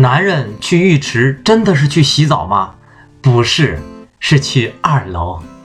男人去浴池真的是去洗澡吗？不是，是去二楼。